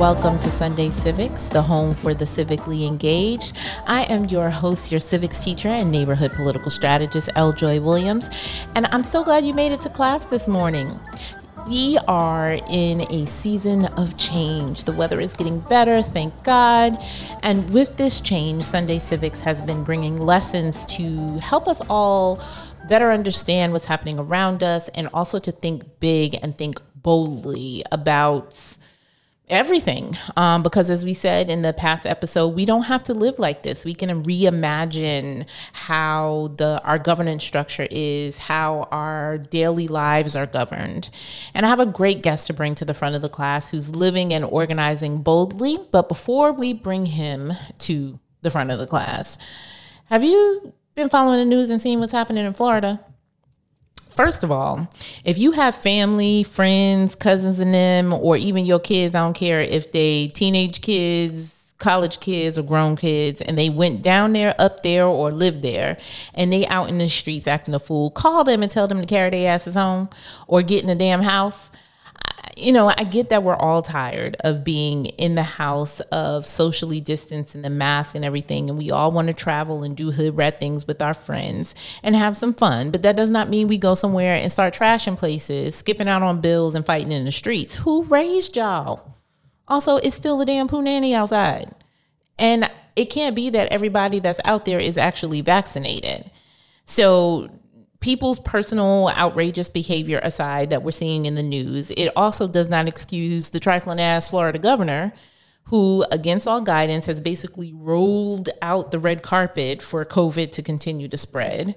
Welcome to Sunday Civics, the home for the civically engaged. I am your host, your civics teacher and neighborhood political strategist, L. Joy Williams, and I'm so glad you made it to class this morning. We are in a season of change. The weather is getting better, thank God. And with this change, Sunday Civics has been bringing lessons to help us all better understand what's happening around us and also to think big and think boldly about everything. Because as we said in the past episode, we don't have to live like this. We can reimagine how our governance structure is, how our daily lives are governed. And I have a great guest to bring to the front of the class who's living and organizing boldly. But before we bring him to the front of the class, have you been following the news and seeing what's happening in Florida? First of all, if you have family, friends, cousins in them, or even your kids, I don't care if they teenage kids, college kids, or grown kids, and they went down there, up there, or lived there, and they out in the streets acting a fool, call them and tell them to carry their asses home or get in the damn house. You know, I get that we're all tired of being in the house, of socially distanced and the mask and everything. And we all want to travel and do hood rat things with our friends and have some fun. But that does not mean we go somewhere and start trashing places, skipping out on bills and fighting in the streets. Who raised y'all? Also, it's still a damn poo nanny outside. And it can't be that everybody that's out there is actually vaccinated. So people's personal outrageous behavior aside that we're seeing in the news, it also does not excuse the trifling ass Florida governor who, against all guidance, has basically rolled out the red carpet for COVID to continue to spread.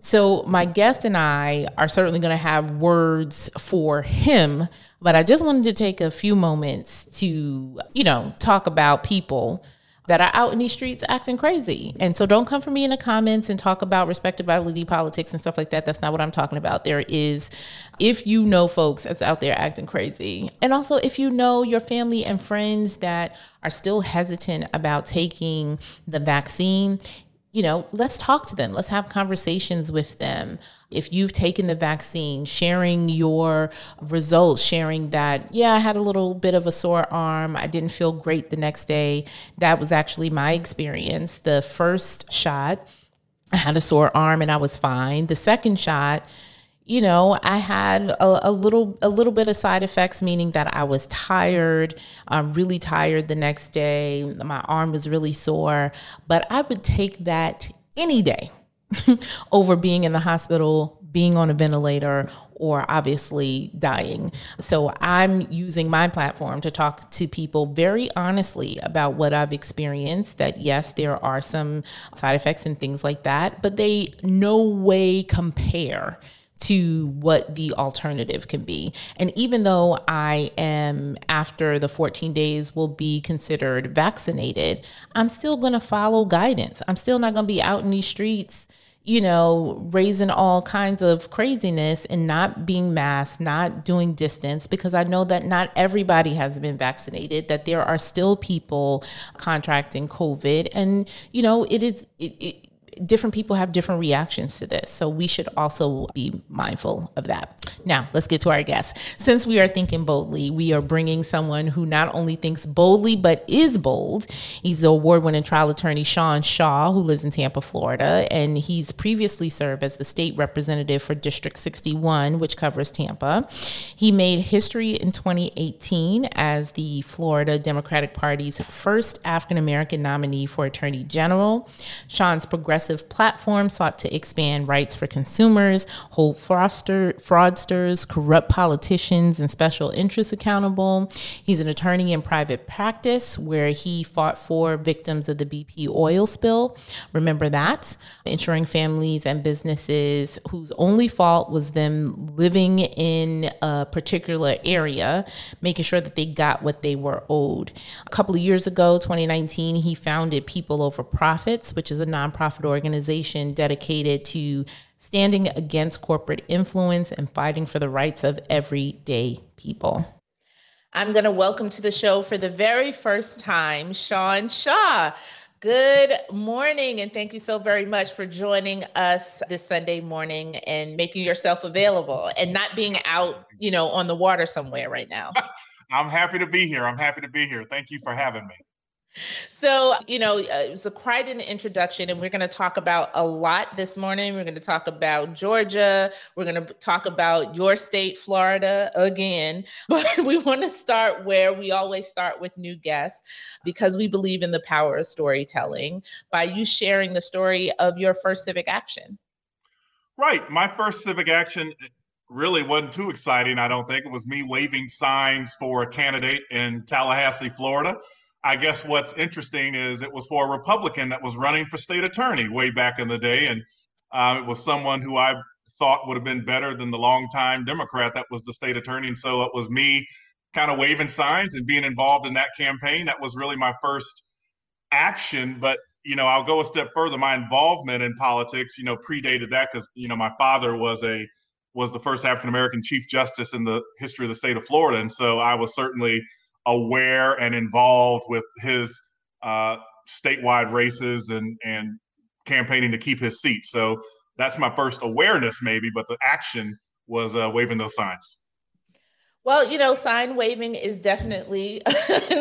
So my guest and I are certainly going to have words for him, but I just wanted to take a few moments to, you know, talk about people that are out in these streets acting crazy. And so don't come for me in the comments and talk about respectability politics and stuff like that. That's not what I'm talking about. There is, if you know folks that's out there acting crazy, and also if you know your family and friends that are still hesitant about taking the vaccine, you know, let's talk to them. Let's have conversations with them. If you've taken the vaccine, sharing your results, sharing that, yeah, I had a little bit of a sore arm. I didn't feel great the next day. That was actually my experience. The first shot, I had a sore arm and I was fine. The second shot, you know, I had a little bit of side effects, meaning that I was tired, really tired the next day. My arm was really sore, but I would take that any day over being in the hospital, being on a ventilator, or obviously dying. So I'm using my platform to talk to people very honestly about what I've experienced, that yes, there are some side effects and things like that, but they no way compare to what the alternative can be. And even though I am, after the 14 days, will be considered vaccinated, I'm still going to follow guidance. I'm still not going to be out in these streets, you know, raising all kinds of craziness and not being masked, not doing distance, because I know that not everybody has been vaccinated, that there are still people contracting COVID. And, you know, different people have different reactions to this. So we should also be mindful of that. Now, let's get to our guest. Since we are thinking boldly, we are bringing someone who not only thinks boldly, but is bold. He's the award-winning trial attorney, Sean Shaw, who lives in Tampa, Florida. And he's previously served as the state representative for District 61, which covers Tampa. He made history in 2018 as the Florida Democratic Party's first African-American nominee for attorney general. Sean's progressive platform sought to expand rights for consumers, hold fraudsters, corrupt politicians, and special interests accountable. He's an attorney in private practice where he fought for victims of the BP oil spill. Remember that? Ensuring families and businesses whose only fault was them living in a particular area, making sure that they got what they were owed. A couple of years ago, 2019, he founded People Over Profits, which is a nonprofit organization organization dedicated to standing against corporate influence and fighting for the rights of everyday people. I'm going to welcome to the show for the very first time, Sean Shaw. Good morning, and thank you so very much for joining us this Sunday morning and making yourself available and not being out, you know, on the water somewhere right now. I'm happy to be here. Thank you for having me. So, you know, it was quite an introduction, and we're going to talk about a lot this morning. We're going to talk about Georgia. We're going to talk about your state, Florida, again. But we want to start where we always start with new guests, because we believe in the power of storytelling by you sharing the story of your first civic action. Right. My first civic action really wasn't too exciting, I don't think. It was me waving signs for a candidate in Tallahassee, Florida. I guess what's interesting is it was for a Republican that was running for state attorney way back in the day. And it was someone who I thought would have been better than the longtime Democrat that was the state attorney. And so it was me kind of waving signs and being involved in that campaign. That was really my first action. But, you know, I'll go a step further. My involvement in politics, you know, predated that because, you know, my father was the first African-American Chief Justice in the history of the state of Florida. And so I was certainly aware and involved with his statewide races and campaigning to keep his seat. So that's my first awareness maybe, but the action was waving those signs. Well, you know, sign waving is definitely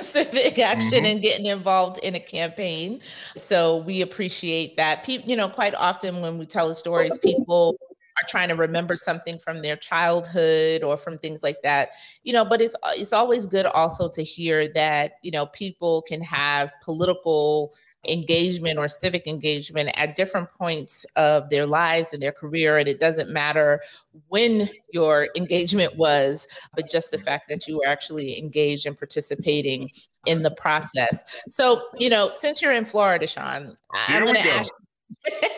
civic action and getting involved in a campaign. So we appreciate that. You know, quite often when we tell stories, people are trying to remember something from their childhood or from things like that, you know, but it's always good also to hear that, you know, people can have political engagement or civic engagement at different points of their lives and their career. And it doesn't matter when your engagement was, but just the fact that you were actually engaged and participating in the process. So, you know, since you're in Florida, Sean, I'm going to ask you.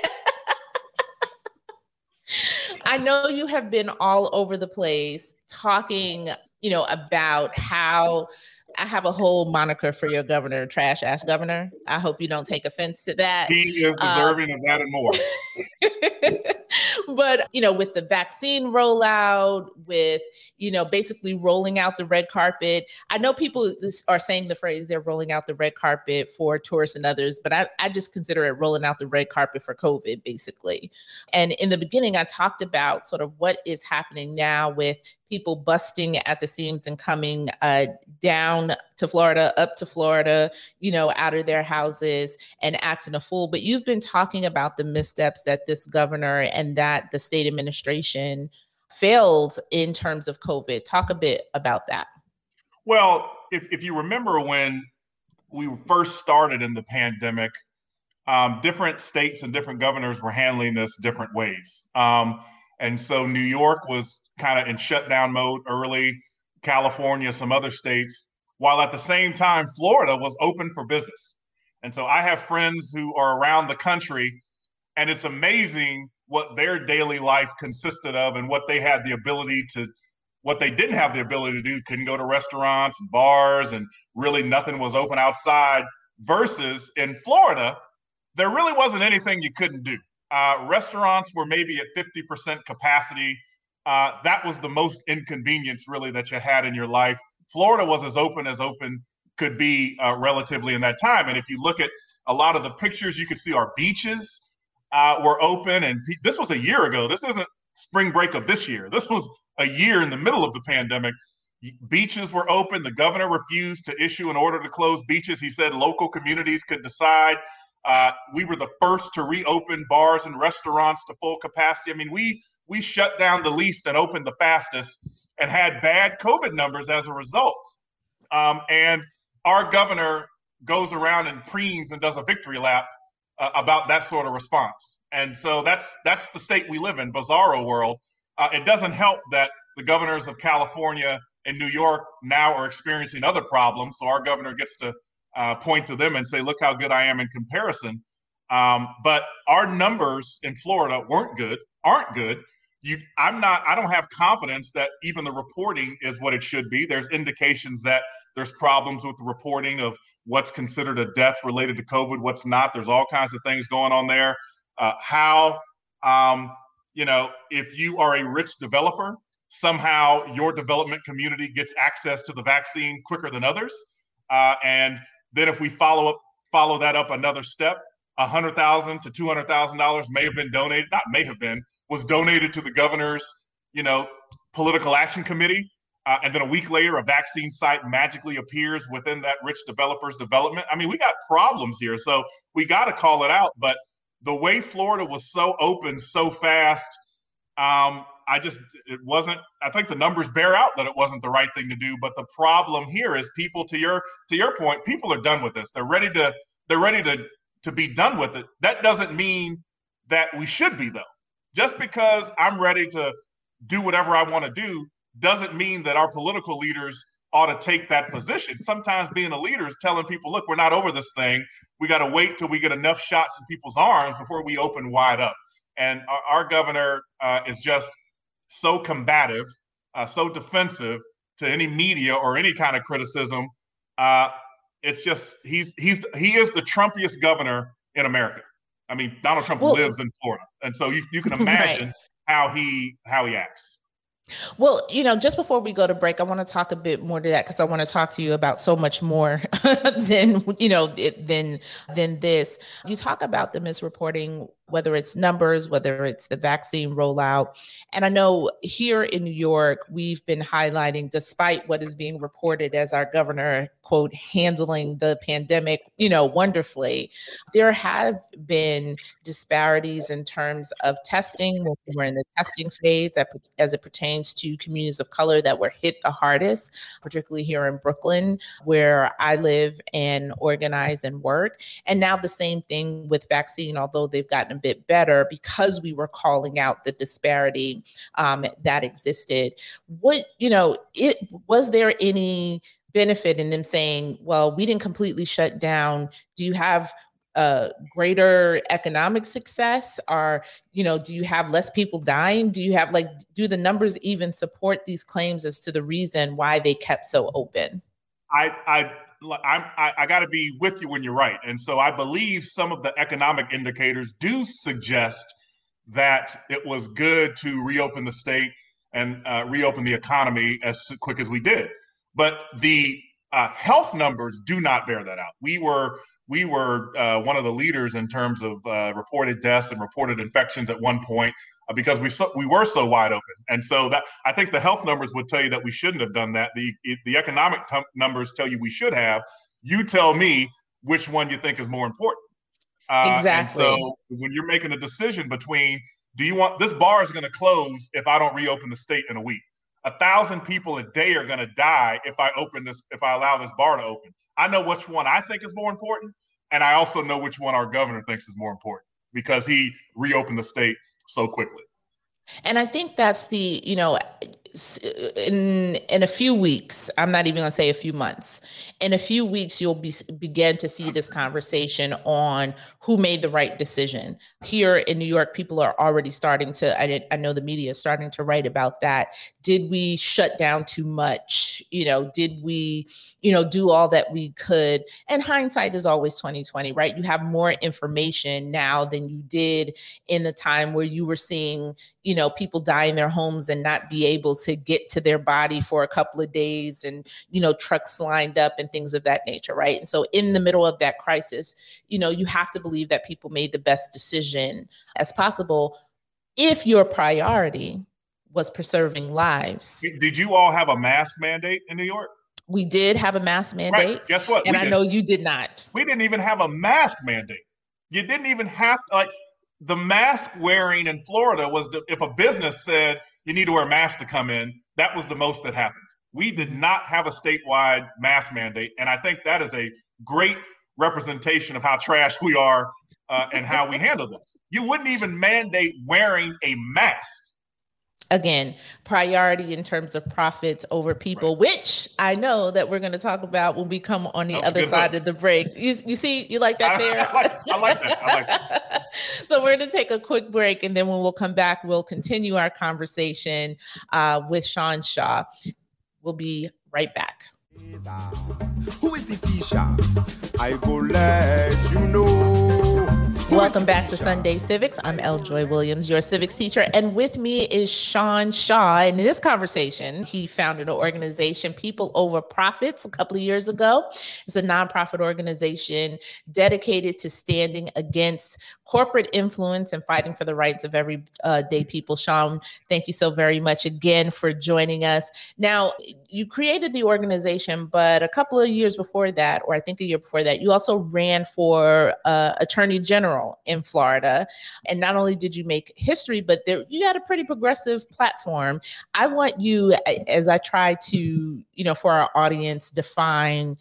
I know you have been all over the place talking, you know, about how I have a whole moniker for your governor, trash ass governor. I hope you don't take offense to that. He is deserving of that and more. But, you know, with the vaccine rollout, with, you know, basically rolling out the red carpet. I know people are saying the phrase they're rolling out the red carpet for tourists and others, but I just consider it rolling out the red carpet for COVID, basically. And in the beginning, I talked about sort of what is happening now with people busting at the seams and coming down to Florida, up to Florida, you know, out of their houses and acting a fool. But you've been talking about the missteps that this governor and that the state administration failed in terms of COVID. Talk a bit about that. Well, if you remember when we first started in the pandemic, different states and different governors were handling this different ways. And so New York was kind of in shutdown mode early, California, some other states, while at the same time, Florida was open for business. And so I have friends who are around the country, and it's amazing what their daily life consisted of and what they had the ability to, what they didn't have the ability to do, couldn't go to restaurants and bars, and really nothing was open outside, versus in Florida, there really wasn't anything you couldn't do. Restaurants were maybe at 50% capacity. That was the most inconvenience really that you had in your life. Florida was as open could be relatively in that time. And if you look at a lot of the pictures, you could see our beaches were open. And this was a year ago. This isn't spring break of this year. This was a year in the middle of the pandemic. Beaches were open. The governor refused to issue an order to close beaches. He said local communities could decide. We were the first to reopen bars and restaurants to full capacity. I mean, we shut down the least and opened the fastest and had bad COVID numbers as a result. And our governor goes around and preens and does a victory lap about that sort of response. And so that's the state we live in, bizarro world. It doesn't help that the governors of California and New York now are experiencing other problems. So our governor gets to point to them and say, look how good I am in comparison. But our numbers in Florida aren't good. I don't have confidence that even the reporting is what it should be. There's indications that there's problems with the reporting of what's considered a death related to COVID, what's not. There's all kinds of things going on there. how, you know, if you are a rich developer, somehow your development community gets access to the vaccine quicker than others. And then if we follow that up another step, $100,000 to $200,000 may have been donated, not may have been, was donated to the governor's, you know, political action committee. And then a week later, a vaccine site magically appears within that rich developer's development. I mean, we got problems here, so we got to call it out. But the way Florida was so open so fast, it wasn't, I think the numbers bear out that it wasn't the right thing to do. But the problem here is people, to your point, people are done with this. They're ready to be done with it. That doesn't mean that we should be, though. Just because I'm ready to do whatever I want to do doesn't mean that our political leaders ought to take that position. Sometimes being a leader is telling people, look, we're not over this thing. We got to wait till we get enough shots in people's arms before we open wide up. And our governor is just so combative, so defensive to any media or any kind of criticism. It's just he is the Trumpiest governor in America. I mean, Donald Trump lives in Florida, and so you can imagine how he acts. Well, you know, just before we go to break, I want to talk a bit more to that, because I want to talk to you about so much more than this. You talk about the misreporting, whether it's numbers, whether it's the vaccine rollout. And I know here in New York, we've been highlighting, despite what is being reported as our governor, quote, handling the pandemic, you know, wonderfully, there have been disparities in terms of testing. We're in the testing phase as it pertains to communities of color that were hit the hardest, particularly here in Brooklyn, where I live and organize and work. And now the same thing with vaccine, although they've gotten a bit better because we were calling out the disparity that existed. Was there any benefit in them saying, well, we didn't completely shut down? Do you have greater economic success? Or, you know, do you have less people dying? Do you have, like, do the numbers even support these claims as to the reason why they kept so open? I got to be with you when you're right. And so I believe some of the economic indicators do suggest that it was good to reopen the state and reopen the economy as quick as we did. But the health numbers do not bear that out. We were one of the leaders in terms of reported deaths and reported infections at one point because we were so wide open. And so that, I think the health numbers would tell you that we shouldn't have done that. The economic numbers tell you we should have. You tell me which one you think is more important. Exactly. And so when you're making a decision between, do you want, this bar is going to close if I don't reopen the state in a week. 1,000 people a day are going to die if I allow this bar to open. I know which one I think is more important, and I also know which one our governor thinks is more important because he reopened the state so quickly. And I think that's the, you know, in a few weeks, I'm not even going to say a few months, in a few weeks, you'll begin to see this conversation on who made the right decision. Here in New York, people are already starting to, I know the media is starting to write about that. Did we shut down too much? You know, did we, you know, do all that we could? And hindsight is always 20/20, right? You have more information now than you did in the time where you were seeing, you know, people die in their homes and not be able to get to their body for a couple of days, and, you know, trucks lined up and things of that nature, right? And so in the middle of that crisis, you know, you have to believe that people made the best decision as possible if your priority was preserving lives. Did you all have a mask mandate in New York? We did have a mask mandate. Right. Guess what? And I know you did not. We didn't even have a mask mandate. You didn't even have to, like, the mask wearing in Florida was if a business said you need to wear a mask to come in, that was the most that happened. We did not have a statewide mask mandate. And I think that is a great representation of how trash we are and how we handle this. You wouldn't even mandate wearing a mask. Again, priority in terms of profits over people, right, which I know that we're going to talk about when we come on the other side of the break. You see, you like that there? I like that. So we're going to take a quick break, and then when we'll come back, we'll continue our conversation with Sean Shaw. We'll be right back. Who is the Tisha? I go let you know. Welcome back to Sunday Civics. I'm L. Joy Williams, your civics teacher, and with me is Sean Shaw. And in this conversation, he founded an organization, People Over Profits, a couple of years ago. It's a nonprofit organization dedicated to standing against corporate influence and fighting for the rights of everyday people. Sean, thank you so very much again for joining us. Now, you created the organization, but a couple of years before that, or I think a year before that, you also ran for Attorney General in Florida. And not only did you make history, but you had a pretty progressive platform. I want you, as I try to, for our audience, define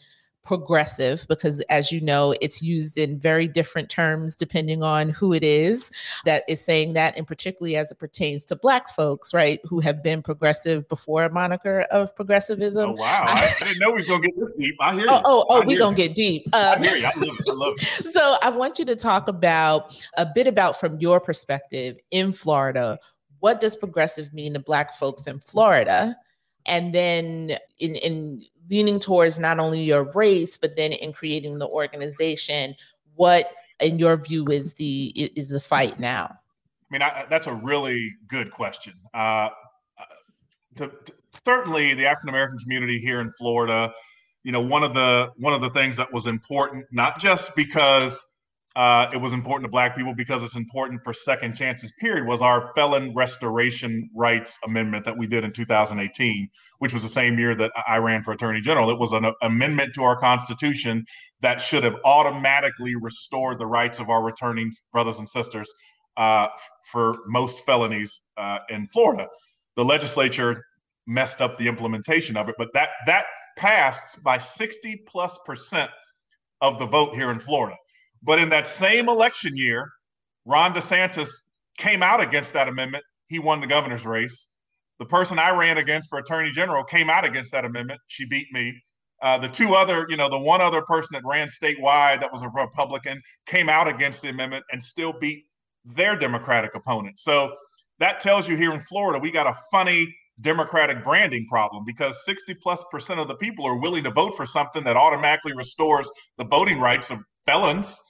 progressive, because as you know, it's used in very different terms depending on who it is that is saying that, and particularly as it pertains to Black folks, right, who have been progressive before a moniker of progressivism. Oh, wow. I didn't know we was going to get this deep. I hear you. Oh, we're going to get deep. I hear you. I love it. I love it. So I want you to talk about from your perspective in Florida, what does progressive mean to Black folks in Florida? And then in leaning towards not only your race, but then in creating the organization, what, in your view, is the fight now? I mean, that's a really good question. Certainly, the African American community here in Florida, one of the things that was important, not just because it was important to Black people, because it's important for second chances, period, was our Felon Restoration Rights Amendment that we did in 2018, which was the same year that I ran for Attorney General. It was an amendment to our Constitution that should have automatically restored the rights of our returning brothers and sisters for most felonies in Florida. The legislature messed up the implementation of it, but that passed by 60+% of the vote here in Florida. But in that same election year, Ron DeSantis came out against that amendment. He won the governor's race. The person I ran against for attorney general came out against that amendment. She beat me. The one other person that ran statewide that was a Republican came out against the amendment and still beat their Democratic opponent. So that tells you here in Florida, we got a funny Democratic branding problem, because 60+% of the people are willing to vote for something that automatically restores the voting rights of felons.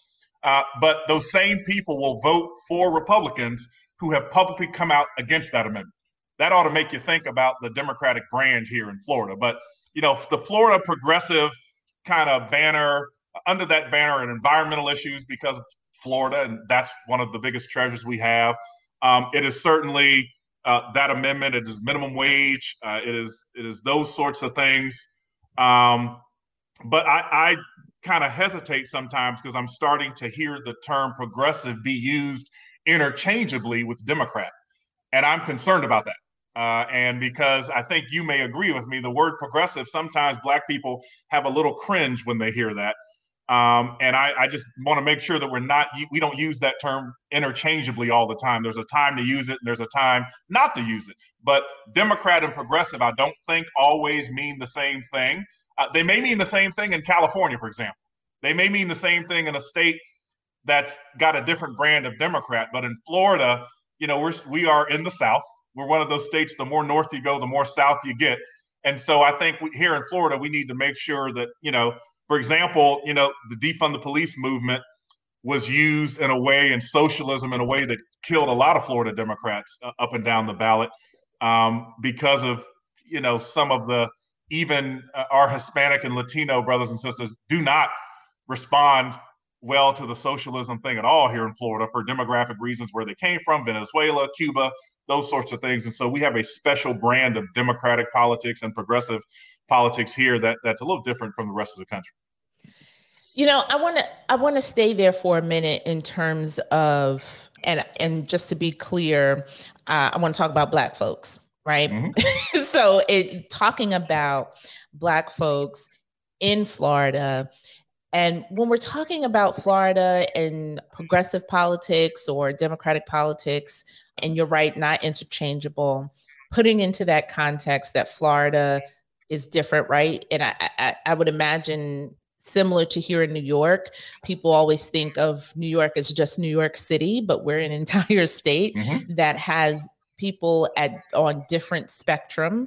But those same people will vote for Republicans who have publicly come out against that amendment. That ought to make you think about the Democratic brand here in Florida. But, the Florida progressive kind of banner, under that banner and environmental issues, because of Florida, and that's one of the biggest treasures we have. It is certainly that amendment. It is minimum wage. It is those sorts of things. But I kind of hesitate sometimes, because I'm starting to hear the term progressive be used interchangeably with Democrat. And I'm concerned about that. And because I think you may agree with me, the word progressive, sometimes Black people have a little cringe when they hear that. And I just want to make sure that we don't use that term interchangeably all the time. There's a time to use it and there's a time not to use it. But Democrat and progressive, I don't think always mean the same thing. They may mean the same thing in California, for example. They may mean the same thing in a state that's got a different brand of Democrat. But in Florida, we are in the South. We're one of those states, the more north you go, the more south you get. And so I think here in Florida, we need to make sure that, for example, the defund the police movement was used in a way, and socialism in a way that killed a lot of Florida Democrats up and down the ballot because of, some of the, even our Hispanic and Latino brothers and sisters do not respond well to the socialism thing at all here in Florida, for demographic reasons, where they came from, Venezuela, Cuba, those sorts of things. And so we have a special brand of democratic politics and progressive politics here that's a little different from the rest of the country. I want to stay there for a minute in terms of, and just to be clear, I want to talk about Black folks. Right. Mm-hmm. So talking about Black folks in Florida, and when we're talking about Florida and progressive politics or Democratic politics, and you're right, not interchangeable, putting into that context that Florida is different. Right. And I would imagine, similar to here in New York, people always think of New York as just New York City, but we're an entire state mm-hmm. that has people on different spectrum,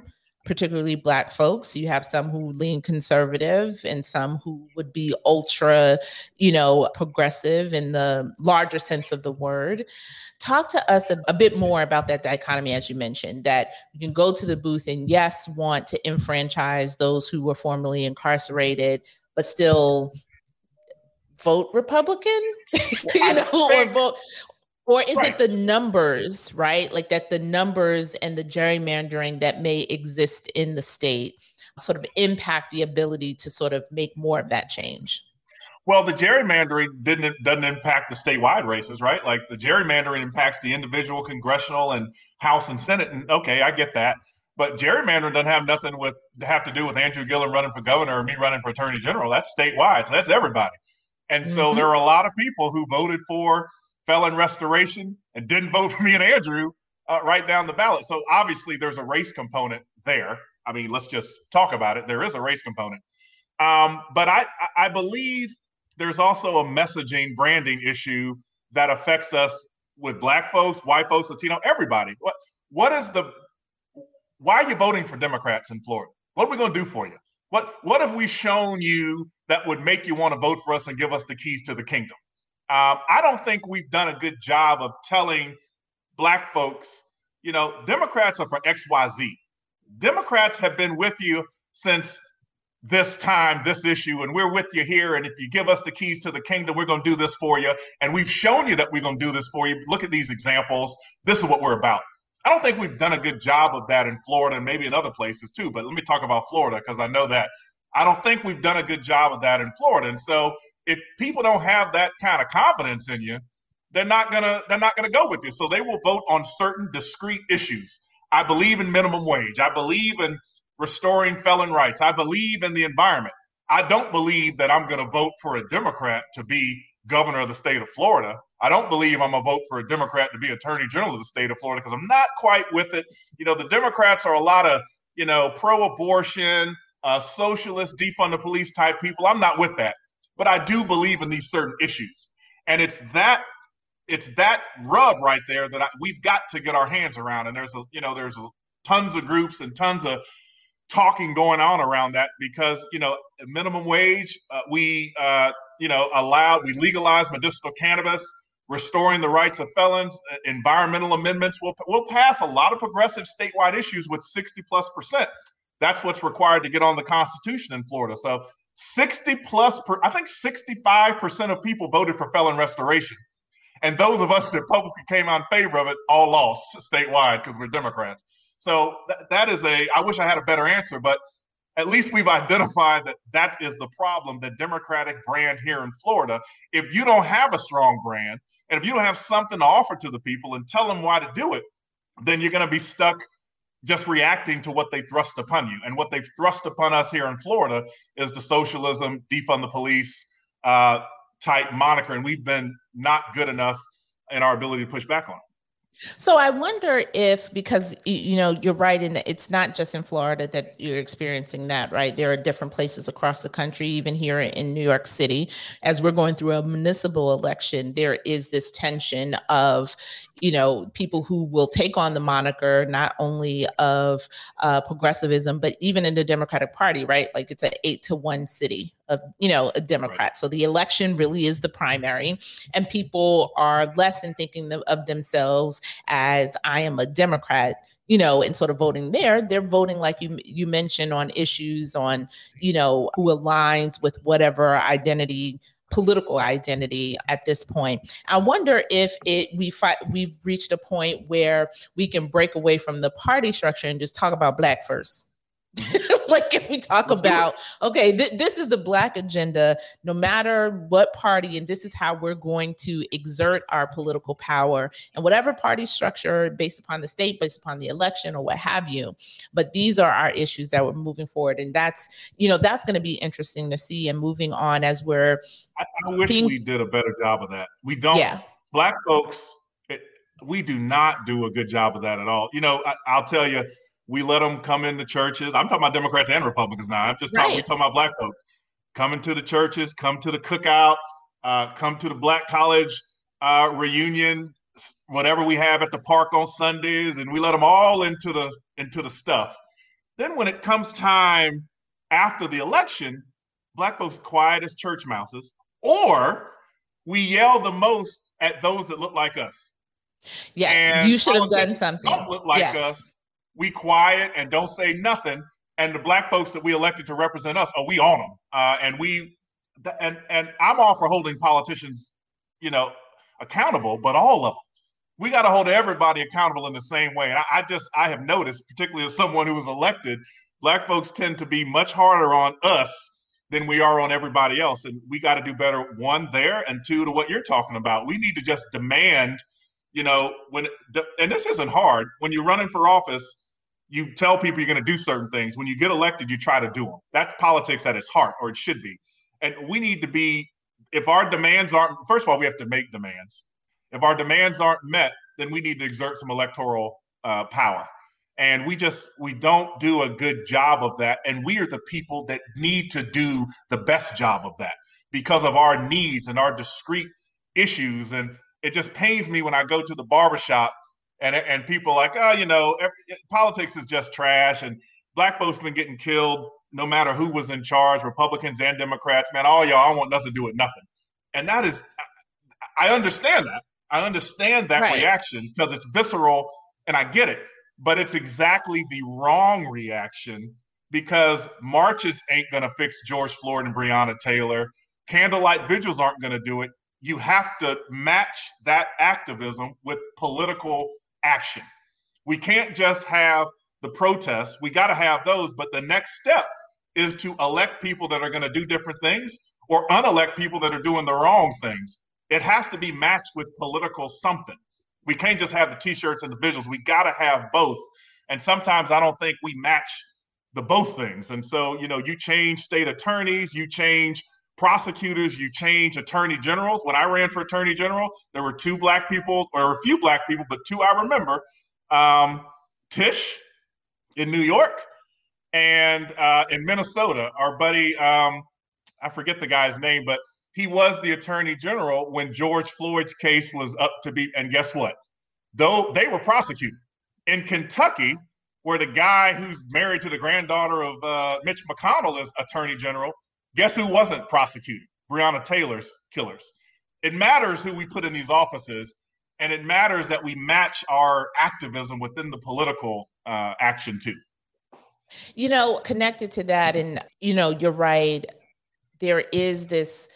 particularly Black folks. You have some who lean conservative and some who would be ultra, progressive in the larger sense of the word. Talk to us a bit more about that dichotomy, as you mentioned, that you can go to the booth and, yes, want to enfranchise those who were formerly incarcerated, but still vote Republican, or is it the numbers, right? Like that the numbers and the gerrymandering that may exist in the state sort of impact the ability to sort of make more of that change. Well, the gerrymandering doesn't impact the statewide races, right? Like the gerrymandering impacts the individual congressional and House and Senate. And okay, I get that. But gerrymandering doesn't have nothing to do with Andrew Gillum running for governor or me running for attorney general. That's statewide. So that's everybody. And so there are a lot of people who voted for felon restoration and didn't vote for me and Andrew right down the ballot. So obviously there's a race component there. I mean, let's just talk about it. There is a race component. But I believe there's also a messaging branding issue that affects us with Black folks, white folks, Latino, everybody. Why are you voting for Democrats in Florida? What are we going to do for you? What have we shown you that would make you want to vote for us and give us the keys to the kingdom? I don't think we've done a good job of telling Black folks, Democrats are for XYZ. Democrats have been with you since this time, this issue, and we're with you here. And if you give us the keys to the kingdom, we're going to do this for you. And we've shown you that we're going to do this for you. Look at these examples. This is what we're about. I don't think we've done a good job of that in Florida and maybe in other places too, but let me talk about Florida because I know that. I don't think we've done a good job of that in Florida. And so if people don't have that kind of confidence in you, they're not gonna go with you. So they will vote on certain discrete issues. I believe in minimum wage. I believe in restoring felon rights. I believe in the environment. I don't believe that I'm gonna vote for a Democrat to be governor of the state of Florida. I don't believe I'm going to vote for a Democrat to be attorney general of the state of Florida because I'm not quite with it. The Democrats are a lot of, pro-abortion, socialist, defund the police type people. I'm not with that. But I do believe in these certain issues. And it's that rub right there that we've got to get our hands around. And there's tons of groups and tons of talking going on around that because, minimum wage, we legalized medicinal cannabis, restoring the rights of felons, environmental amendments. We'll pass a lot of progressive statewide issues with 60+%. That's what's required to get on the Constitution in Florida. So I think 65% of people voted for felon restoration. And those of us that publicly came out in favor of it all lost statewide because we're Democrats. So I wish I had a better answer, but at least we've identified that is the problem, the Democratic brand here in Florida. If you don't have a strong brand and if you don't have something to offer to the people and tell them why to do it, then you're going to be stuck just reacting to what they thrust upon you. And what they've thrust upon us here in Florida is the socialism, defund the police type moniker. And we've been not good enough in our ability to push back on it. So I wonder if, because, you're right in that it's not just in Florida that you're experiencing that, right? There are different places across the country, even here in New York City, as we're going through a municipal election, there is this tension of, people who will take on the moniker, not only of progressivism, but even in the Democratic Party, right? Like it's an 8-1 city of, a Democrat. Right. So the election really is the primary and people are less in thinking of themselves as I am a Democrat, and sort of voting there. They're voting, like you mentioned, on issues on, who aligns with whatever political identity at this point. I wonder if we've reached a point where we can break away from the party structure and just talk about Black first. Like if we talk about, okay, this is the Black agenda, no matter what party, and this is how we're going to exert our political power and whatever party structure based upon the state, based upon the election or what have you. But these are our issues that we're moving forward. And that's going to be interesting to see and moving on as we're. I wish we did a better job of that. We don't. Yeah. Black folks, we do not do a good job of that at all. I'll tell you. We let them come into churches. I'm talking about Democrats and Republicans now. I'm just talking, right. We're talking about Black folks. Come into the churches, come to the cookout, come to the Black college reunion, whatever we have at the park on Sundays. And we let them all into the stuff. Then when it comes time after the election, Black folks quiet as church mouses, or we yell the most at those that look like us. Yeah, and you should have done something. Don't look like us. We quiet and don't say nothing. And the Black folks that we elected to represent us, oh, we on them. And I'm all for holding politicians, accountable, but all of them. We got to hold everybody accountable in the same way. And I have noticed, particularly as someone who was elected, Black folks tend to be much harder on us than we are on everybody else. And we got to do better, one, there, and two, to what you're talking about. We need to just demand, and this isn't hard. When you're running for office, you tell people you're going to do certain things. When you get elected, you try to do them. That's politics at its heart, or it should be. And we need to be, if our demands aren't, first of all, we have to make demands. If our demands aren't met, then we need to exert some electoral power. And we don't do a good job of that. And we are the people that need to do the best job of that because of our needs and our discrete issues. And it just pains me when I go to the barbershop and people are like, politics is just trash. And Black folks been getting killed no matter who was in charge, Republicans and Democrats. Man, all y'all, I don't want nothing to do with nothing. And that is, I understand that. I understand that reaction because it's visceral and I get it, but it's exactly the wrong reaction because marches ain't going to fix George Floyd and Breonna Taylor. Candlelight vigils aren't going to do it. You have to match that activism with political action. We can't just have the protests. We got to have those, but the next step is to elect people that are going to do different things or unelect people that are doing the wrong things. It has to be matched with political something. We can't just have the t-shirts and the visuals. We got to have both. And sometimes I don't think we match the both things. And so, you change state attorneys, you change prosecutors, you change attorney generals. When I ran for attorney general, there were two Black people, or a few Black people, but two I remember, Tish in New York and in Minnesota. Our buddy, I forget the guy's name, but he was the attorney general when George Floyd's case was up to be, and guess what? Though they were prosecuted. In Kentucky, where the guy who's married to the granddaughter of Mitch McConnell is attorney general, guess who wasn't prosecuted? Breonna Taylor's killers. It matters who we put in these offices, and it matters that we match our activism within the political action too. Connected to that, and you're right, there is this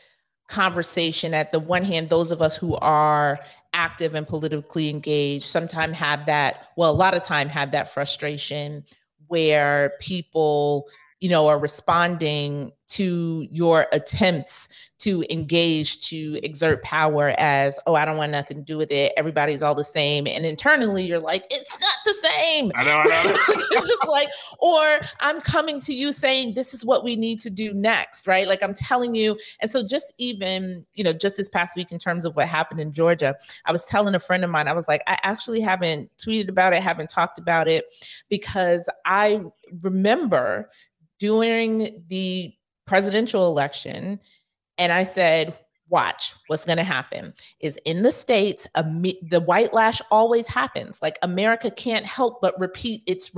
conversation at the one hand, those of us who are active and politically engaged sometimes have that, a lot of time have that frustration where people, are responding to your attempts to engage, to exert power as, oh, I don't want nothing to do with it. Everybody's all the same. And internally you're like, it's not the same. I know. It's just like, or I'm coming to you saying, this is what we need to do next, right? Like I'm telling you. And so just even, just this past week in terms of what happened in Georgia, I was telling a friend of mine, I was like, I actually haven't tweeted about it, haven't talked about it because I remember during the presidential election, and I said, watch what's going to happen is in the States, the white lash always happens. Like America can't help but repeat its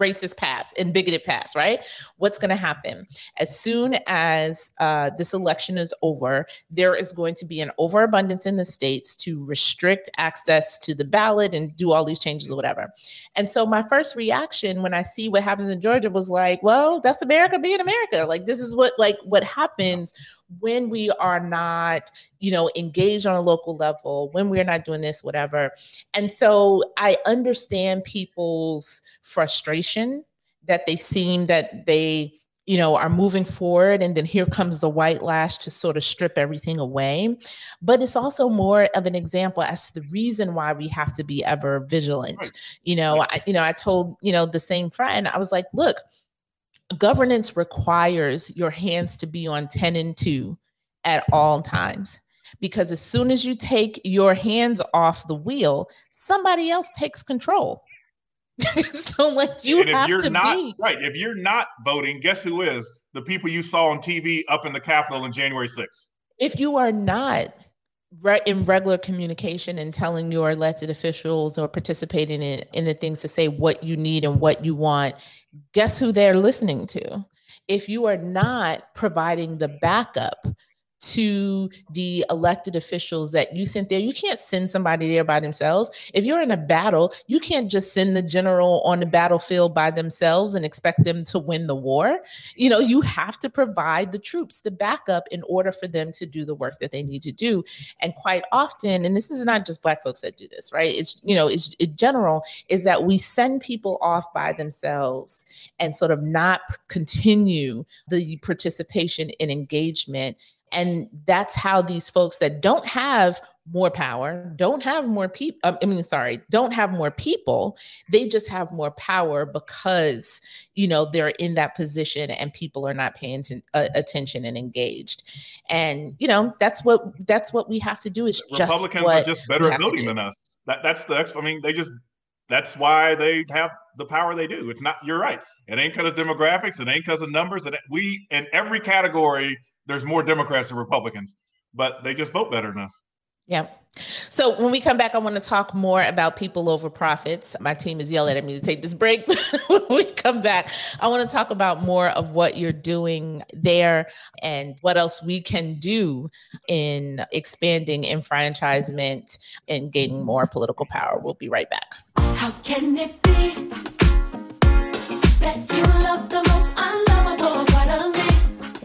racist past and bigoted past, right? What's going to happen? As soon as this election is over, there is going to be an overabundance in the States to restrict access to the ballot and do all these changes or whatever. And so my first reaction when I see what happens in Georgia was like, well, that's America being America. Like, this is what happens when we are not, engaged on a local level, when we're not doing this, whatever. And so I understand people's frustration that they seem that they, are moving forward. And then here comes the white lash to sort of strip everything away. But it's also more of an example as to the reason why we have to be ever vigilant. I told, the same friend, I was like, look, governance requires your hands to be on 10 and 2 at all times, because as soon as you take your hands off the wheel, somebody else takes control. So if you're not voting, guess who is? The people you saw on TV up in the Capitol on January 6th. If you are not in regular communication and telling your elected officials or participating in the things to say what you need and what you want, guess who they're listening to? If you are not providing the backup to the elected officials that you sent there, you can't send somebody there by themselves. If you're in a battle, you can't just send the general on the battlefield by themselves and expect them to win the war. You know, you have to provide the troops the backup in order for them to do the work that they need to do. And quite often, and this is not just Black folks that do this, right? It's, you know, it's in general, is that we send people off by themselves and sort of not continue the participation and engagement. And that's how these folks that don't have more power, don't have more people, don't have more people. They just have more power because, you know, they're in that position and people are not paying attention and engaged. And, you know, that's what we have to do. It's just Republicans are just better at voting than us. That's why they have the power they do. It's not, you're right. It ain't because of demographics. It ain't because of numbers. We, in every category, there's more Democrats than Republicans, but they just vote better than us. Yeah. So when we come back, I want to talk more about People Over Profits. My team is yelling at me to take this break. When we come back, I want to talk about more of what you're doing there and what else we can do in expanding enfranchisement and gaining more political power. We'll be right back. How can it be that you love the most unlovable part of me?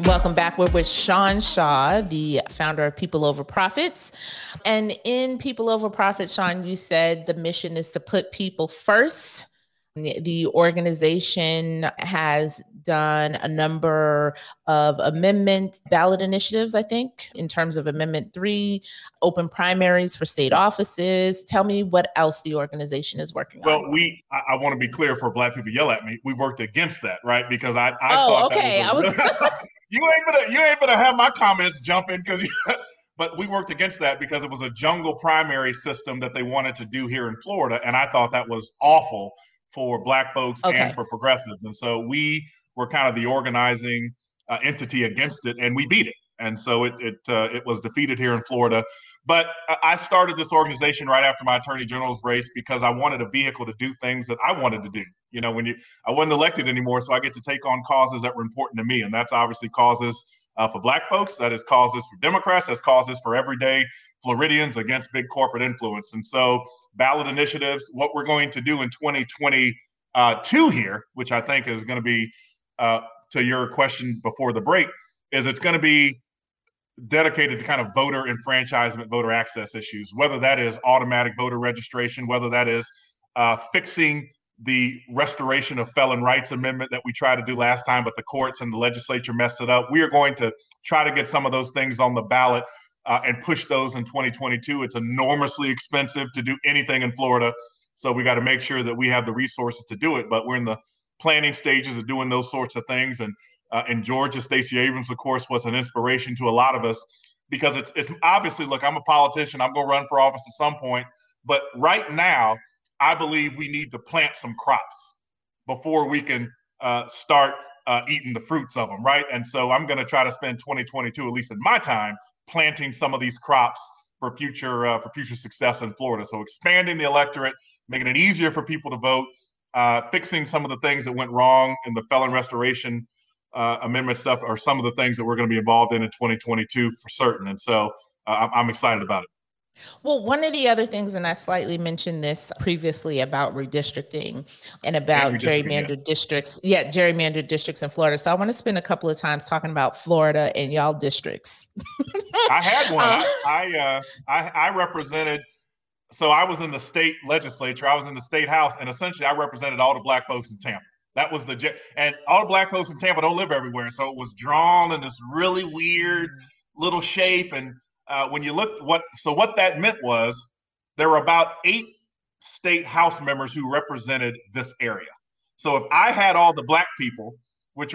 Welcome back. We're with Sean Shaw, the founder of People Over Profits. And in People Over Profits, Sean, you said the mission is to put people first. The organization has done a number of ballot initiatives, I think, in terms of Amendment 3, open primaries for state offices. Tell me what else the organization is working on. Well, I want to be clear for Black people yell at me. We worked against that, right? Because you ain't gonna have my comments jumping but we worked against that because it was a jungle primary system that they wanted to do here in Florida. And I thought that was awful for Black folks and for progressives. And so we were kind of the organizing entity against it, and we beat it. And so it was defeated here in Florida. But I started this organization right after my attorney general's race because I wanted a vehicle to do things that I wanted to do. You know, I wasn't elected anymore, so I get to take on causes that were important to me. And that's obviously causes for Black folks, that is causes for Democrats, that's causes for everyday Floridians against big corporate influence. And so ballot initiatives, what we're going to do in 2022 here, which I think is going to be, to your question before the break, is it's going to be dedicated to kind of voter enfranchisement, voter access issues, whether that is automatic voter registration, whether that is fixing the restoration of felon rights amendment that we tried to do last time, but the courts and the legislature messed it up. We are going to try to get some of those things on the ballot and push those in 2022. It's enormously expensive to do anything in Florida. So we got to make sure that we have the resources to do it. But we're in the planning stages of doing those sorts of things. And in Georgia, Stacey Abrams, of course, was an inspiration to a lot of us because it's obviously, look, I'm a politician. I'm going to run for office at some point. But right now, I believe we need to plant some crops before we can start eating the fruits of them, right? And so I'm going to try to spend 2022, at least in my time, planting some of these crops for future success in Florida. So expanding the electorate, making it easier for people to vote, fixing some of the things that went wrong in the felon restoration amendment stuff are some of the things that we're going to be involved in 2022 for certain. And so I'm excited about it. Well, one of the other things, and I slightly mentioned this previously about redistricting and about gerrymandered districts. Yeah, gerrymandered districts in Florida. So I want to spend a couple of times talking about Florida and y'all districts. I had one. I represented. So I was in the state legislature. I was in the state house, and essentially I represented all the Black folks in Tampa. That was and all the Black folks in Tampa don't live everywhere. So it was drawn in this really weird little shape. And when you look, what that meant was there were about 8 state house members who represented this area. So if I had all the Black people, and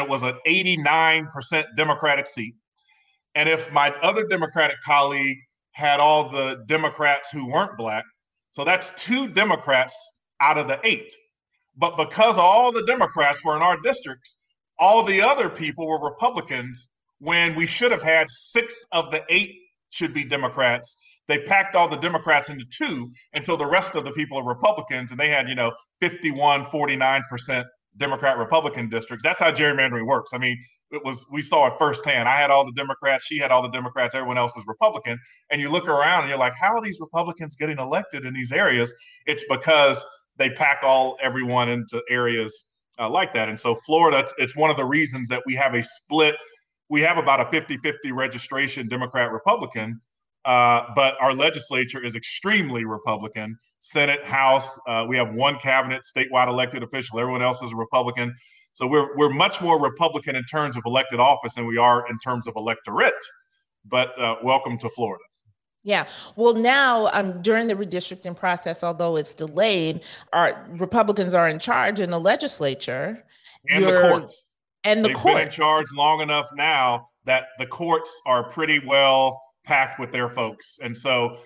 it was an 89% Democratic seat, and if my other Democratic colleague had all the Democrats who weren't Black, so that's 2 Democrats out of the 8. But because all the Democrats were in our districts, all the other people were Republicans, when we should have had 6 of the 8 should be Democrats. They packed all the Democrats into two until the rest of the people are Republicans, and they had, 51, 49% Democrat-Republican districts. That's how gerrymandering works. I mean, we saw it firsthand. I had all the Democrats, she had all the Democrats, everyone else is Republican. And you look around and you're like, how are these Republicans getting elected in these areas? It's because they pack everyone into areas like that. And so Florida, it's one of the reasons that we have a split. We have about a 50-50 registration Democrat-Republican, but our legislature is extremely Republican. Senate, House, we have one cabinet, statewide elected official. Everyone else is a Republican. So we're much more Republican in terms of elected office than we are in terms of electorate, but welcome to Florida. Yeah. Well, now during the redistricting process, although it's delayed, our Republicans are in charge in the legislature. And the courts. And the courts. They've been in charge long enough now that the courts are pretty well packed with their folks. And so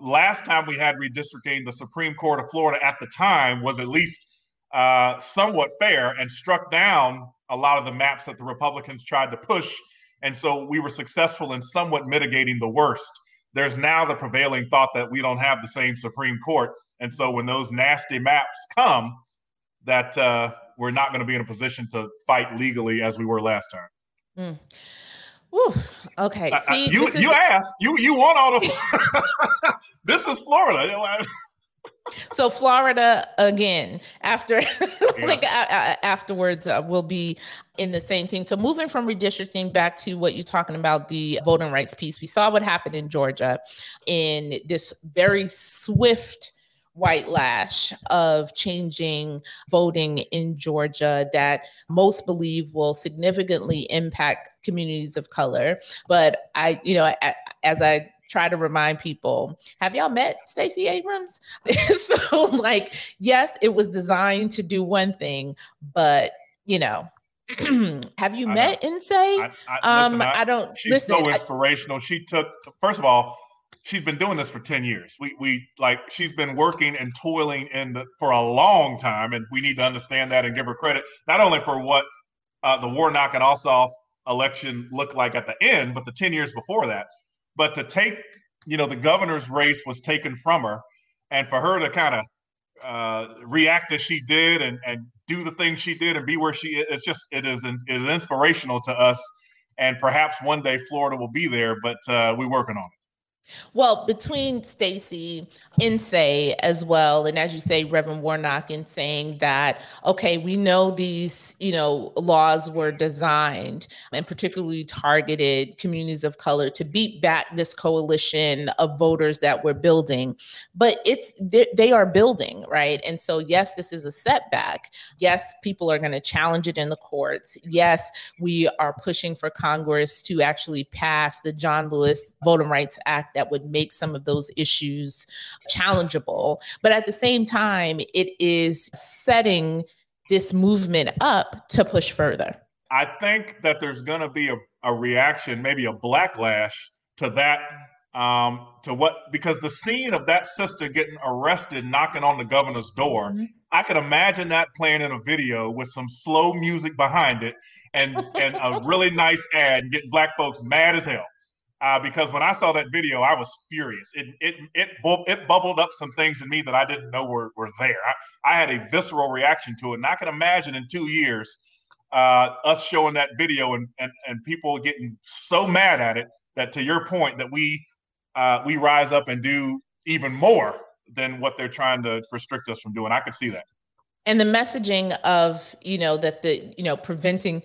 last time we had redistricting, the Supreme Court of Florida at the time was at least somewhat fair and struck down a lot of the maps that the Republicans tried to push. And so we were successful in somewhat mitigating the worst. There's now the prevailing thought that we don't have the same Supreme Court. And so when those nasty maps come, that we're not going to be in a position to fight legally as we were last time. Mm. Woo. Okay. See, you asked. You want all the This is Florida. So Florida again after afterwards will be in the same thing. So moving from redistricting back to what you're talking about, the voting rights piece, we saw what happened in Georgia in this very swift white lash of changing voting in Georgia that most believe will significantly impact communities of color. But I try to remind people, have y'all met Stacey Abrams? So yes, it was designed to do one thing, but have you met Insay? She's listen, so inspirational. She took, first of all, she's been doing this for 10 years. She's been working and toiling for a long time. And we need to understand that and give her credit, not only for what the Warnock and Ossoff election looked like at the end, but the 10 years before that. But to take, the governor's race was taken from her, and for her to kind of react as she did and do the things she did and be where she is, it is inspirational to us. And perhaps one day Florida will be there, but we're working on it. Well, between Stacey, Insay as well, and as you say, Reverend Warnock, in saying that, okay, we know these, laws were designed and particularly targeted communities of color to beat back this coalition of voters that we're building, but they are building, right? And so, yes, this is a setback. Yes, people are going to challenge it in the courts. Yes, we are pushing for Congress to actually pass the John Lewis Voting Rights Act that would make some of those issues challengeable. But at the same time, it is setting this movement up to push further. I think that there's going to be a reaction, maybe a backlash to that, because the scene of that sister getting arrested, knocking on the governor's door, mm-hmm. I could imagine that playing in a video with some slow music behind it and a really nice ad and getting black folks mad as hell. Because when I saw that video, I was furious. It bubbled up some things in me that I didn't know were there. I had a visceral reaction to it. And I can imagine in 2 years, us showing that video and people getting so mad at it that, to your point, that we rise up and do even more than what they're trying to restrict us from doing. I could see that. And the messaging of, preventing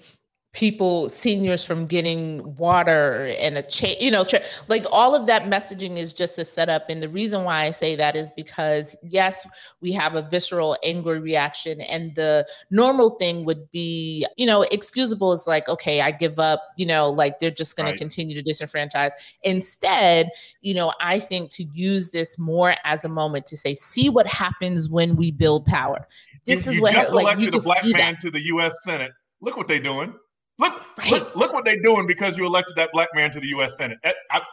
people, seniors from getting water and a chain, all of that messaging is just a setup. And the reason why I say that is because, yes, we have a visceral, angry reaction. And the normal thing would be, excusable is like, okay, I give up, they're just going to continue to disenfranchise. Instead, I think to use this more as a moment to say, see what happens when we build power. This is what just elected a black man to the U.S. Senate. Look what they're doing. Look what they're doing because you elected that black man to the U.S. Senate.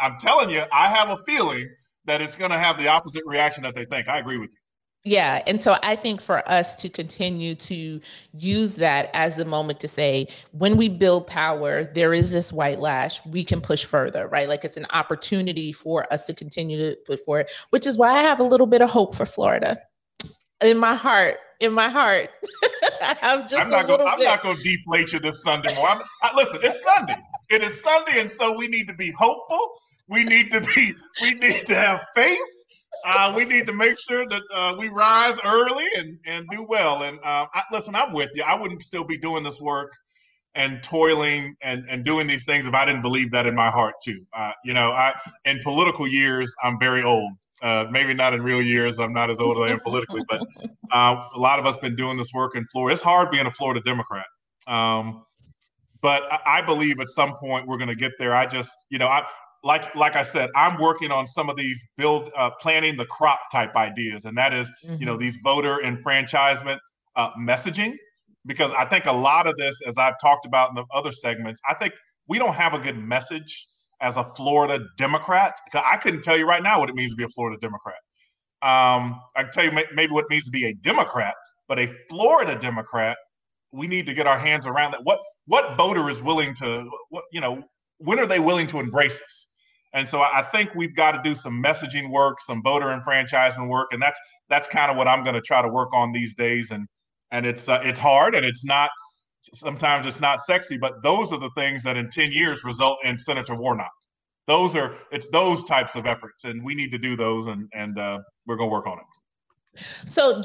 I'm telling you, I have a feeling that it's going to have the opposite reaction that they think. I agree with you. Yeah. And so I think for us to continue to use that as the moment to say, when we build power, there is this white lash, we can push further, right? Like it's an opportunity for us to continue to put forward, which is why I have a little bit of hope for Florida. In my heart, I have just I'm not going to deflate you this Sunday morning. Listen, it's Sunday. It is Sunday. And so we need to be hopeful. We need to have faith. We need to make sure that we rise early and do well. And listen, I'm with you. I wouldn't still be doing this work and toiling and doing these things if I didn't believe that in my heart too. In political years, I'm very old. Maybe not in real years. I'm not as old as I am politically, but a lot of us been doing this work in Florida. It's hard being a Florida Democrat. But I believe at some point we're going to get there. I just, like I said, I'm working on some of these planting the crop type ideas. And that is, these voter enfranchisement messaging, because I think a lot of this, as I've talked about in the other segments, I think we don't have a good message as a Florida Democrat. I couldn't tell you right now what it means to be a Florida Democrat. I can tell you maybe what it means to be a Democrat, but a Florida Democrat, we need to get our hands around that. What voter is willing to, when are they willing to embrace us? And so I think we've got to do some messaging work, some voter enfranchisement work, and that's kind of what I'm going to try to work on these days. And it's hard, and sometimes it's not sexy, but those are the things that in 10 years result in Senator Warnock. It's those types of efforts, and we need to do those, and we're going to work on it. So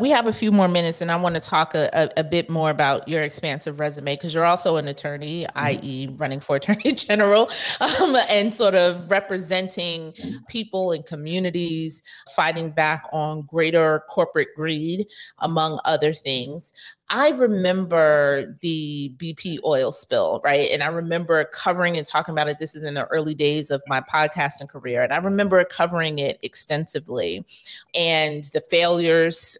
we have a few more minutes, and I want to talk a bit more about your expansive resume, because you're also an attorney, i.e. running for attorney general, and sort of representing people and communities, fighting back on greater corporate greed, among other things. I remember the BP oil spill, right? And I remember covering and talking about it. This is in the early days of my podcasting career. And I remember covering it extensively, and the failures,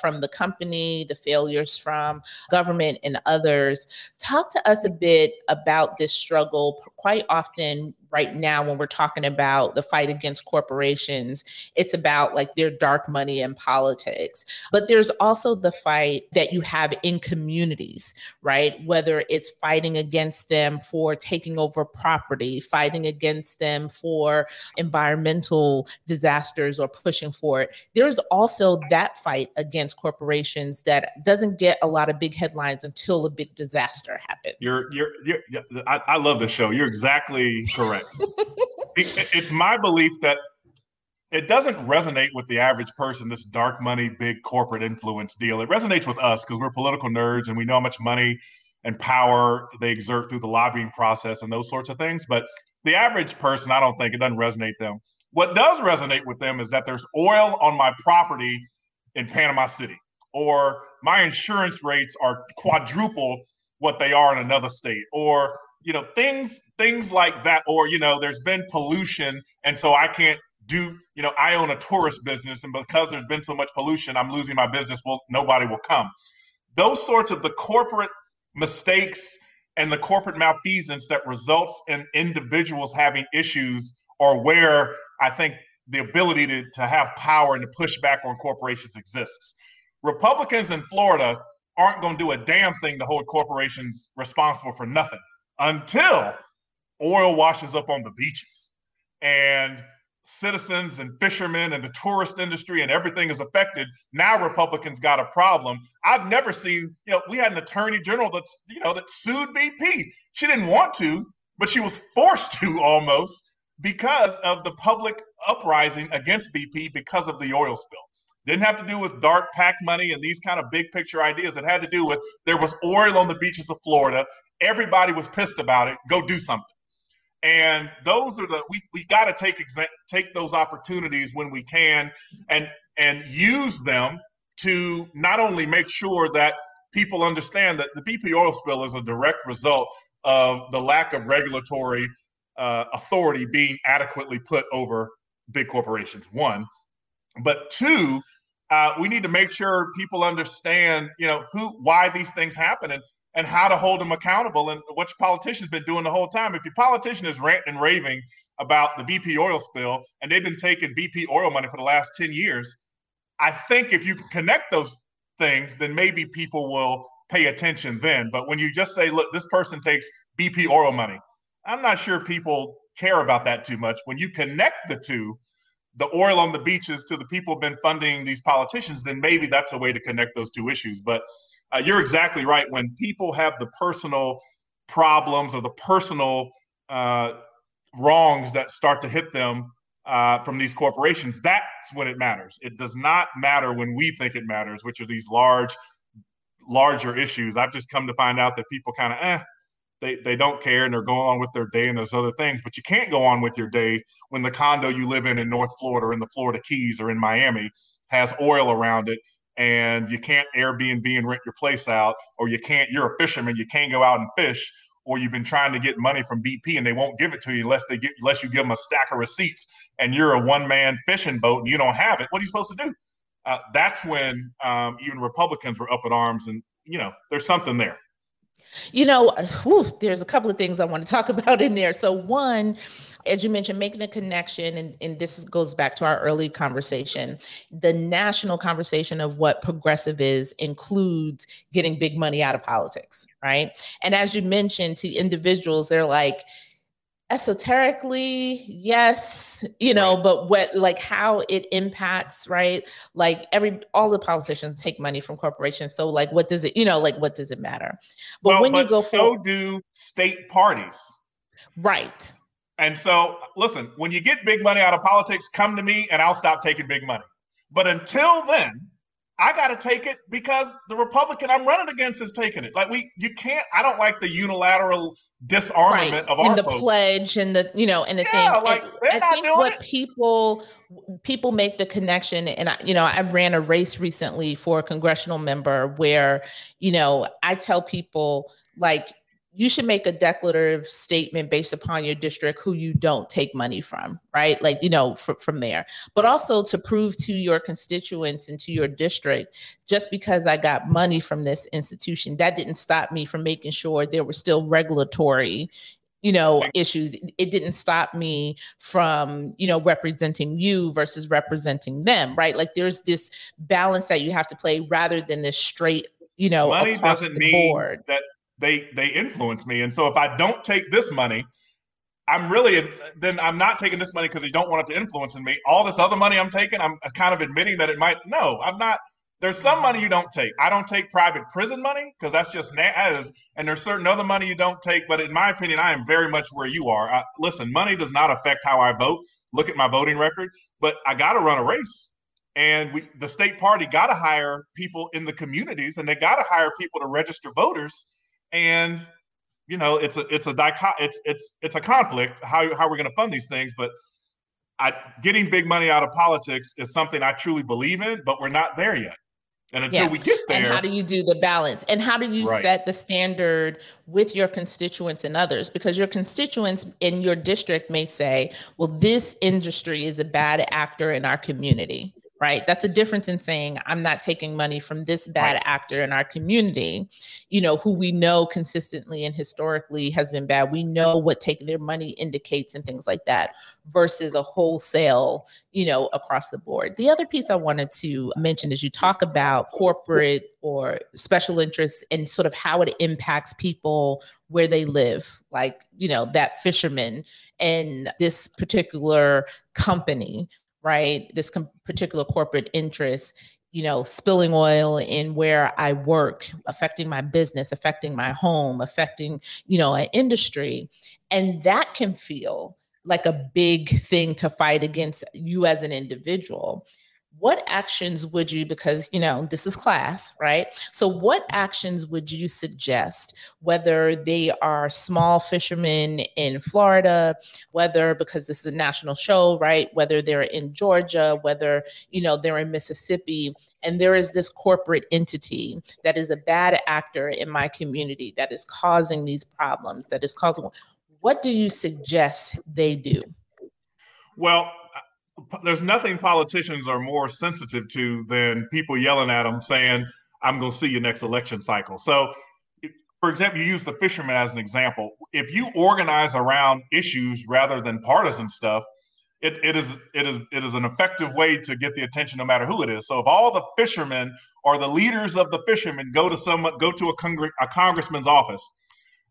from the company, the failures from government and others. Talk to us a bit about this struggle. Quite often right now, when we're talking about the fight against corporations, it's about like their dark money and politics. But there's also the fight that you have in communities, right? Whether it's fighting against them for taking over property, fighting against them for environmental disasters or pushing for it. There's also that fight against corporations that doesn't get a lot of big headlines until a big disaster happens. I love the show. You're exactly correct. It's my belief that it doesn't resonate with the average person, this dark money, big corporate influence deal. It resonates with us because we're political nerds and we know how much money and power they exert through the lobbying process and those sorts of things. But the average person, I don't think it doesn't resonate them. What does resonate with them is that there's oil on my property in Panama City, or my insurance rates are quadruple what they are in another state, or things like that, or, there's been pollution, and so I can't do, I own a tourist business, and because there's been so much pollution, I'm losing my business. Well, nobody will come. Those sorts of the corporate mistakes and the corporate malfeasance that results in individuals having issues are where I think the ability to have power and to push back on corporations exists. Republicans in Florida aren't going to do a damn thing to hold corporations responsible for nothing, until oil washes up on the beaches and citizens and fishermen and the tourist industry and everything is affected. Now Republicans got a problem. I've never seen, we had an attorney general that sued BP. She didn't want to, but she was forced to almost because of the public uprising against BP because of the oil spill. Didn't have to do with dark PAC money and these kind of big picture ideas. It had to do with there was oil on the beaches of Florida. Everybody was pissed about it. Go do something. And those are we got to take those opportunities when we can and use them to not only make sure that people understand that the BP oil spill is a direct result of the lack of regulatory authority being adequately put over big corporations, one. But two, we need to make sure people understand, why these things happen and how to hold them accountable and what your politician's been doing the whole time. If your politician is ranting and raving about the BP oil spill and they've been taking BP oil money for the last 10 years, I think if you can connect those things, then maybe people will pay attention then. But when you just say, look, this person takes BP oil money, I'm not sure people care about that too much. When you connect the two, the oil on the beaches to the people who've been funding these politicians, then maybe that's a way to connect those two issues. But you're exactly right. When people have the personal problems or the personal wrongs that start to hit them from these corporations, that's when it matters. It does not matter when we think it matters, which are these larger issues. I've just come to find out that people kind of, they don't care and they're going on with their day and those other things. But you can't go on with your day when the condo you live in North Florida or in the Florida Keys or in Miami has oil around it, and you can't Airbnb and rent your place out, or you can't, you're a fisherman, you can't go out and fish, or you've been trying to get money from BP and they won't give it to you unless you give them a stack of receipts, and you're a one-man fishing boat and you don't have it. What are you supposed to do? That's when even Republicans were up in arms, and, you know, there's something there. You know, there's a couple of things I want to talk about in there. So one, as you mentioned, making a connection, and this goes back to our early conversation, the national conversation of what progressive is includes getting big money out of politics, right? And as you mentioned, to individuals, they're like, esoterically, yes, you know, but what, like how it impacts, right? Like all the politicians take money from corporations. So like, what does it, you know, like, what does it matter? But well, when but you go so forward, do state parties. Right. And so listen, when you get big money out of politics, come to me and I'll stop taking big money. But until then, I got to take it because the Republican I'm running against is taking it. Like you can't, I don't like the unilateral disarmament of our and the folks. Pledge and the, you know, and the thing. Like, and I think what people make the connection. And I ran a race recently for a congressional member where, you know, I tell people like, you should make a declarative statement based upon your district, who you don't take money from, right? Like, you know, from there, but also to prove to your constituents and to your district, just because I got money from this institution, that didn't stop me from making sure there were still regulatory, you know, issues. It didn't stop me from, you know, representing you versus representing them, right? Like there's this balance that you have to play rather than this straight, you know, money across doesn't the board. Mean that they influence me. And so if I don't take this money, then I'm not taking this money because they don't want it to influence in me. All this other money I'm taking, I'm kind of admitting that it might, no, I'm not. There's some money you don't take. I don't take private prison money because that's just, and there's certain other money you don't take. But in my opinion, I am very much where you are. Listen, money does not affect how I vote. Look at my voting record, but I got to run a race. And the state party got to hire people in the communities, and they got to hire people to register voters. And, you know, it's a conflict, how we're going to fund these things. But getting big money out of politics is something I truly believe in, but we're not there yet. And until we get there. And how do you do the balance? And how do you set the standard with your constituents and others? Because your constituents in your district may say, well, this industry is a bad actor in our community. Right. That's a difference in saying I'm not taking money from this bad actor in our community, you know, who we know consistently and historically has been bad. We know what taking their money indicates and things like that versus a wholesale, you know, across the board. The other piece I wanted to mention is you talk about corporate or special interests and sort of how it impacts people where they live, like, you know, that fisherman and this particular company. Right, this particular corporate interest, you know, spilling oil in where I work, affecting my business, affecting my home, affecting, you know, an industry. And that can feel like a big thing to fight against you as an individual. What actions would you, because, you know, this is class, right? So what actions would you suggest, whether they are small fishermen in Florida, whether, because this is a national show, right? Whether they're in Georgia, whether, you know, they're in Mississippi, and there is this corporate entity that is a bad actor in my community that is causing these problems, that is causing, what do you suggest they do? Well, there's nothing politicians are more sensitive to than people yelling at them saying, I'm going to see you next election cycle. So, for example, you use the fishermen as an example. If you organize around issues rather than partisan stuff, it is an effective way to get the attention, no matter who it is. So if all the fishermen or the leaders of the fishermen go to a congressman's office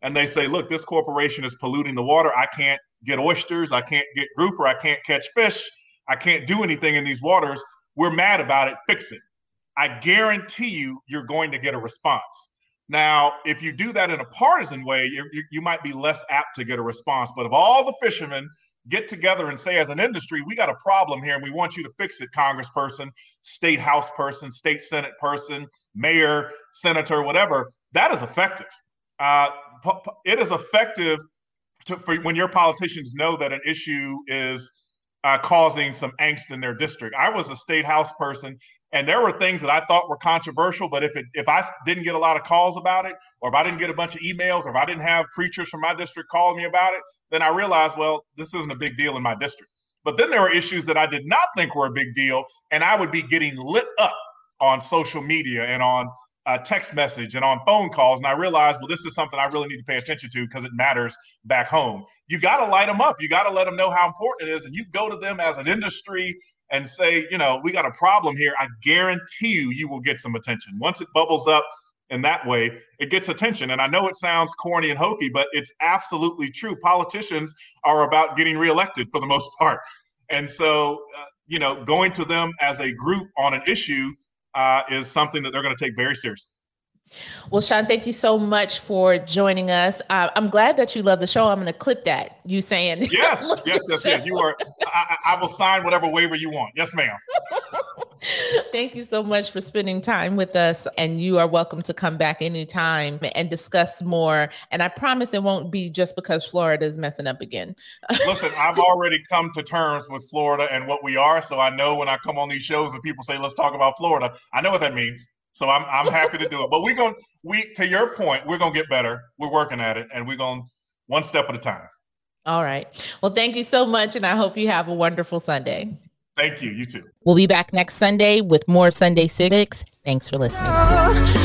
and they say, look, this corporation is polluting the water. I can't get oysters. I can't get grouper. I can't catch fish. I can't do anything in these waters. We're mad about it. Fix it. I guarantee you, you're going to get a response. Now, if you do that in a partisan way, you might be less apt to get a response. But if all the fishermen get together and say, as an industry, we got a problem here and we want you to fix it, congressperson, state house person, state senate person, mayor, senator, whatever, that is effective. It is effective for when your politicians know that an issue is causing some angst in their district. I was a state house person, and there were things that I thought were controversial, but if I didn't get a lot of calls about it, or if I didn't get a bunch of emails, or if I didn't have preachers from my district calling me about it, then I realized, well, this isn't a big deal in my district. But then there were issues that I did not think were a big deal, and I would be getting lit up on social media and on text message and on phone calls, and I realized, well, this is something I really need to pay attention to because it matters back home. You got to light them up. You got to let them know how important it is, and you go to them as an industry and say, you know, we got a problem here. I guarantee you will get some attention. Once it bubbles up in that way, it gets attention. And I know it sounds corny and hokey, but it's absolutely true. Politicians are about getting reelected for the most part. And so, you know, going to them as a group on an issue is something that they're going to take very seriously. Well, Sean, thank you so much for joining us. I'm glad that you love the show. I'm going to clip that, you saying. Yes, yes. You are. I will sign whatever waiver you want. Yes, ma'am. Thank you so much for spending time with us. And you are welcome to come back anytime and discuss more. And I promise it won't be just because Florida is messing up again. Listen, I've already come to terms with Florida and what we are. So I know when I come on these shows and people say, let's talk about Florida, I know what that means. So I'm happy to do it. But to your point, we're going to get better. We're working at it, and we're going one step at a time. All right. Well, thank you so much. And I hope you have a wonderful Sunday. Thank you. You too. We'll be back next Sunday with more Sunday Civics. Thanks for listening.